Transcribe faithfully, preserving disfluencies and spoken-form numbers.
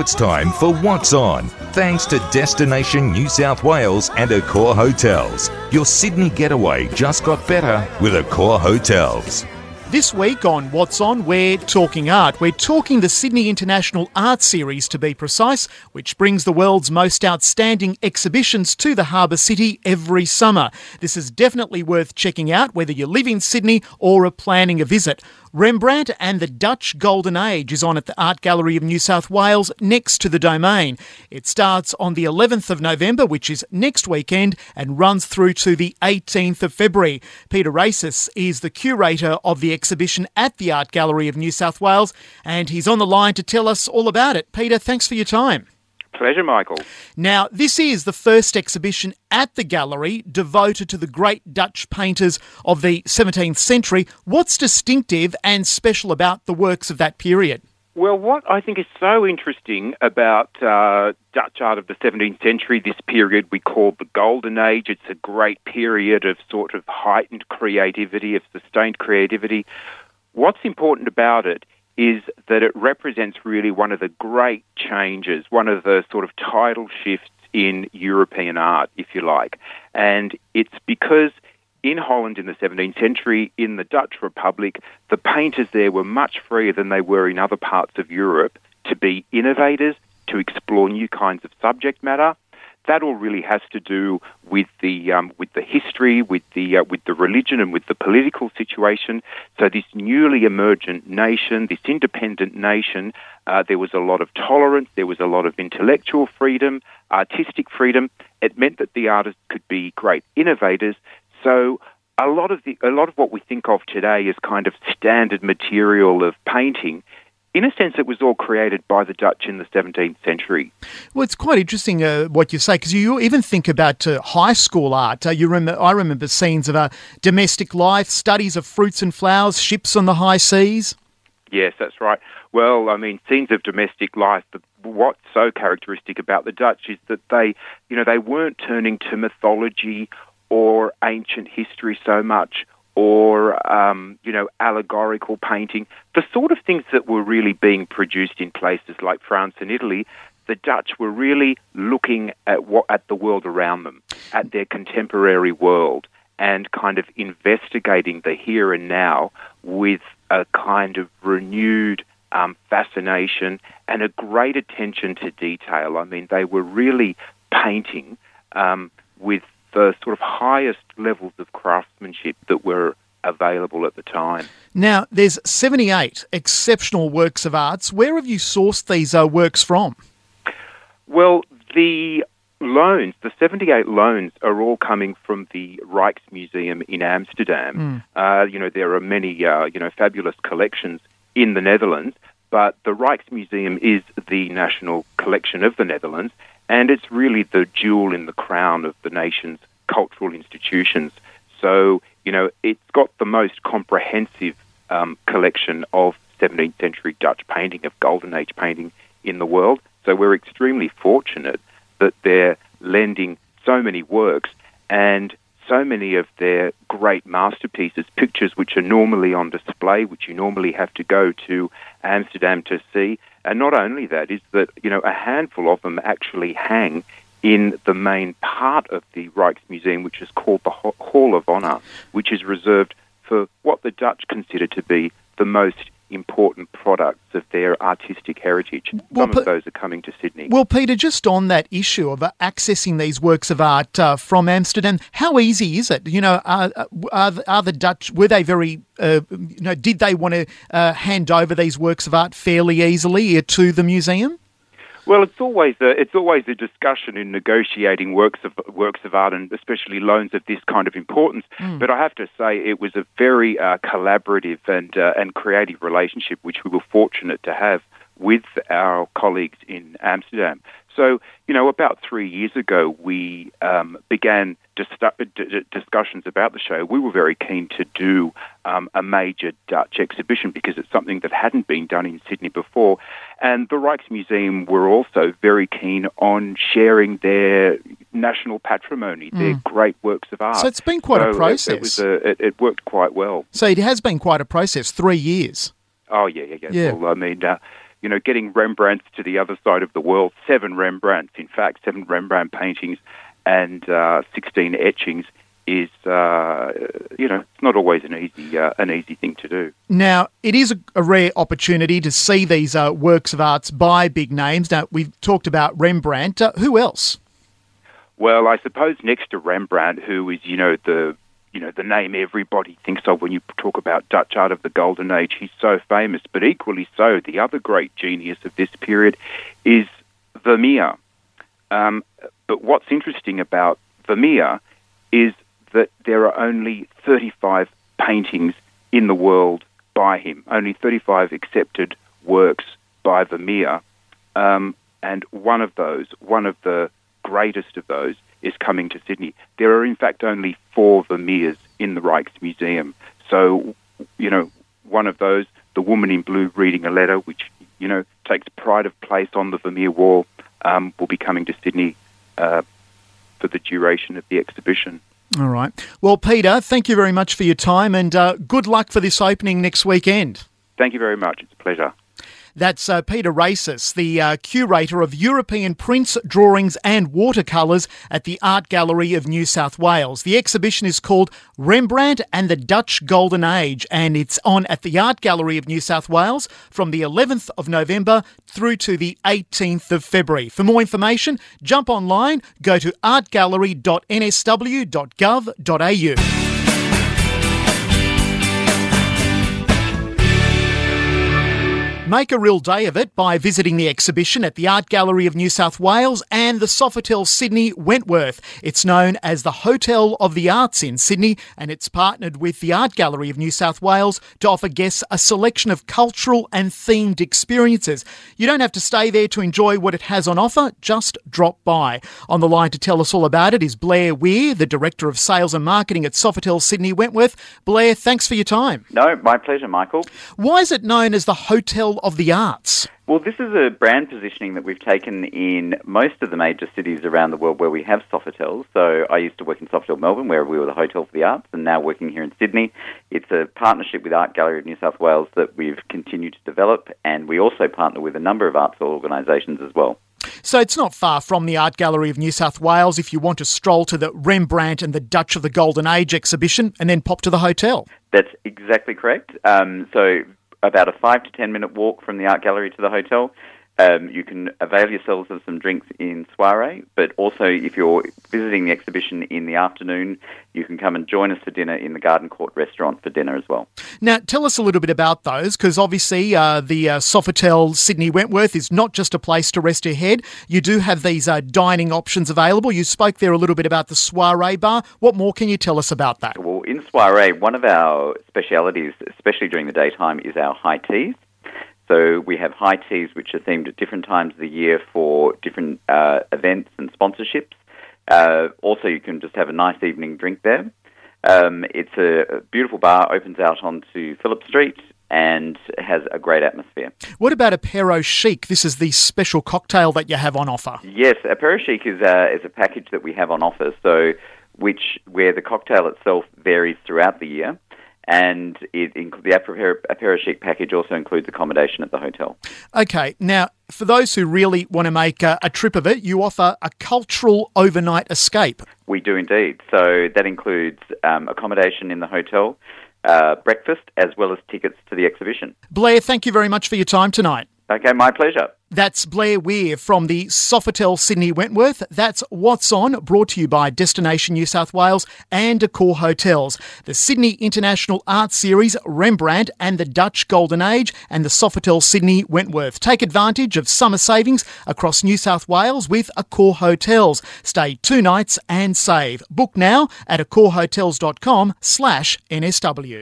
Now it's time for What's On, thanks to Destination New South Wales and Accor Hotels. Your Sydney getaway just got better with Accor Hotels. This week on What's On, we're talking art. We're talking the Sydney International Art Series, to be precise, which brings the world's most outstanding exhibitions to the harbour city every summer. This is definitely worth checking out, whether you live in Sydney or are planning a visit. Rembrandt and the Dutch Golden Age is on at the Art Gallery of New South Wales next to the Domain. It starts on the eleventh of November, which is next weekend, and runs through to the eighteenth of February. Peter Raissis is the curator of the exhibition at the Art Gallery of New South Wales, and he's on the line to tell us all about it. Peter, thanks for your time. Pleasure, Michael. Now, this is the first exhibition at the gallery devoted to the great Dutch painters of the seventeenth century. What's distinctive and special about the works of that period? Well, what I think is so interesting about uh, Dutch art of the seventeenth century, this period we call the Golden Age, it's a great period of sort of heightened creativity, of sustained creativity. What's important about it is that it represents really one of the great changes, one of the sort of tidal shifts in European art, if you like. And it's because in Holland in the seventeenth century, in the Dutch Republic, the painters there were much freer than they were in other parts of Europe to be innovators, to explore new kinds of subject matter. That all really has to do with the um, with the history, with the uh, with the religion, and with the political situation. So this newly emergent nation, this independent nation, uh, there was a lot of tolerance, there was a lot of intellectual freedom, artistic freedom. It meant that the artists could be great innovators. So a lot of the a lot of what we think of today as kind of standard material of painting, in a sense, it was all created by the Dutch in the seventeenth century. Well, it's quite interesting uh, what you say, because you even think about uh, high school art. Uh, you rem- I remember scenes of uh, domestic life, studies of fruits and flowers, ships on the high seas. Yes, that's right. Well, I mean, scenes of domestic life, but what's so characteristic about the Dutch is that they, you know, they weren't turning to mythology or ancient history so much, or, um, you know, allegorical painting, the sort of things that were really being produced in places like France and Italy. The Dutch were really looking at what at the world around them, at their contemporary world, and kind of investigating the here and now with a kind of renewed um, fascination and a great attention to detail. I mean, they were really painting um, with the sort of highest levels of craftsmanship that were available at the time. Now, there's seventy-eight exceptional works of arts. Where have you sourced these uh, works from? Well, the loans, the seventy-eight loans, are all coming from the Rijksmuseum in Amsterdam. Mm. Uh, you know, there are many, uh, you know, fabulous collections in the Netherlands, but the Rijksmuseum is the national collection of the Netherlands, and it's really the jewel in the crown of the nation's cultural institutions. So, you know, it's got the most comprehensive um, collection of seventeenth century Dutch painting, of Golden Age painting in the world. So we're extremely fortunate that they're lending so many works and so many of their great masterpieces, pictures which are normally on display, which you normally have to go to Amsterdam to see. And not only that, is that, you know, a handful of them actually hang in the main part of the Rijksmuseum, which is called the Hall of Honour, which is reserved for what the Dutch consider to be the most important products of their artistic heritage. Well, Some of those are coming to Sydney. Well, Peter, just on that issue of accessing these works of art uh, from Amsterdam, how easy is it? You know, are, are, are the Dutch, were they very, uh, you know, did they want to uh, hand over these works of art fairly easily to the museum? Well, it's always a, it's always a discussion in negotiating works of works of art, and especially loans of this kind of importance. Mm. But I have to say, it was a very uh, collaborative and uh, and creative relationship which we were fortunate to have with our colleagues in Amsterdam. So, you know, about three years ago, we um, began dis- d- discussions about the show. We were very keen to do um, a major Dutch exhibition because it's something that hadn't been done in Sydney before. And the Rijksmuseum were also very keen on sharing their national patrimony, mm. their great works of art. So it's been quite so a process. It, it, was a, it, it worked quite well. So it has been quite a process, three years. Oh, yeah, yeah, yeah. yeah. Well, I mean... Uh, you know, getting Rembrandts to the other side of the world, seven Rembrandts, in fact, seven Rembrandt paintings and uh, sixteen etchings is, uh, you know, it's not always an easy uh, an easy thing to do. Now, it is a, a rare opportunity to see these uh, works of arts by big names. Now, we've talked about Rembrandt. Uh, who else? Well, I suppose next to Rembrandt, who is, you know, the... you know, the name everybody thinks of when you talk about Dutch art of the Golden Age. He's so famous, but equally so, the other great genius of this period is Vermeer. Um, but what's interesting about Vermeer is that there are only thirty-five paintings in the world by him, only thirty-five accepted works by Vermeer. Um, and one of those, one of the greatest of those, is coming to Sydney. There are, in fact, only four Vermeers in the Rijksmuseum. So, you know, one of those, the woman in blue reading a letter, which, you know, takes pride of place on the Vermeer wall, um, will be coming to Sydney uh, for the duration of the exhibition. All right. Well, Peter, thank you very much for your time and uh, good luck for this opening next weekend. Thank you very much. It's a pleasure. That's uh, Peter Raissis, the uh, curator of European prints, drawings and watercolours at the Art Gallery of New South Wales. The exhibition is called Rembrandt and the Dutch Golden Age, and it's on at the Art Gallery of New South Wales from the eleventh of November through to the eighteenth of February. For more information, jump online, go to art gallery dot n s w dot gov dot a u. Make a real day of it by visiting the exhibition at the Art Gallery of New South Wales and the Sofitel Sydney Wentworth. It's known as the Hotel of the Arts in Sydney, and it's partnered with the Art Gallery of New South Wales to offer guests a selection of cultural and themed experiences. You don't have to stay there to enjoy what it has on offer, just drop by. On the line to tell us all about it is Blair Weir, the Director of Sales and Marketing at Sofitel Sydney Wentworth. Blair, thanks for your time. No, my pleasure, Michael. Why is it known as the Hotel of the Arts? Well, this is a brand positioning that we've taken in most of the major cities around the world where we have Sofitels. So I used to work in Sofitel Melbourne, where we were the Hotel for the Arts, and now working here in Sydney. It's a partnership with Art Gallery of New South Wales that we've continued to develop, and we also partner with a number of arts organisations as well. So it's not far from the Art Gallery of New South Wales if you want to stroll to the Rembrandt and the Dutch of the Golden Age exhibition and then pop to the hotel. That's exactly correct. Um, so... about a five to ten minute walk from the Art Gallery to the hotel. Um, you can avail yourselves of some drinks in soiree, but also if you're visiting the exhibition in the afternoon, you can come and join us for dinner in the Garden Court restaurant for dinner as well. Now, tell us a little bit about those, because obviously uh, the uh, Sofitel Sydney Wentworth is not just a place to rest your head. You do have these uh, dining options available. You spoke there a little bit about the soiree bar. What more can you tell us about that? Well, in soiree, one of our specialities, especially during the daytime, is our high teas. So we have high teas, which are themed at different times of the year for different uh, events and sponsorships. Uh, also, you can just have a nice evening drink there. Um, it's a beautiful bar, opens out onto Phillip Street and has a great atmosphere. What about Apéro Chic? This is the special cocktail that you have on offer. Yes, Apéro Chic is a, is a package that we have on offer, so which where the cocktail itself varies throughout the year. And it, the Apéro Chic package also includes accommodation at the hotel. Okay. Now, for those who really want to make a, a trip of it, you offer a cultural overnight escape. We do indeed. So that includes um, accommodation in the hotel, uh, breakfast, as well as tickets to the exhibition. Blair, thank you very much for your time tonight. Okay, my pleasure. That's Blair Weir from the Sofitel Sydney Wentworth. That's What's On, brought to you by Destination New South Wales and Accor Hotels. The Sydney International Art Series, Rembrandt and the Dutch Golden Age, and the Sofitel Sydney Wentworth. Take advantage of summer savings across New South Wales with Accor Hotels. Stay two nights and save. Book now at accor hotels dot com slash N S W.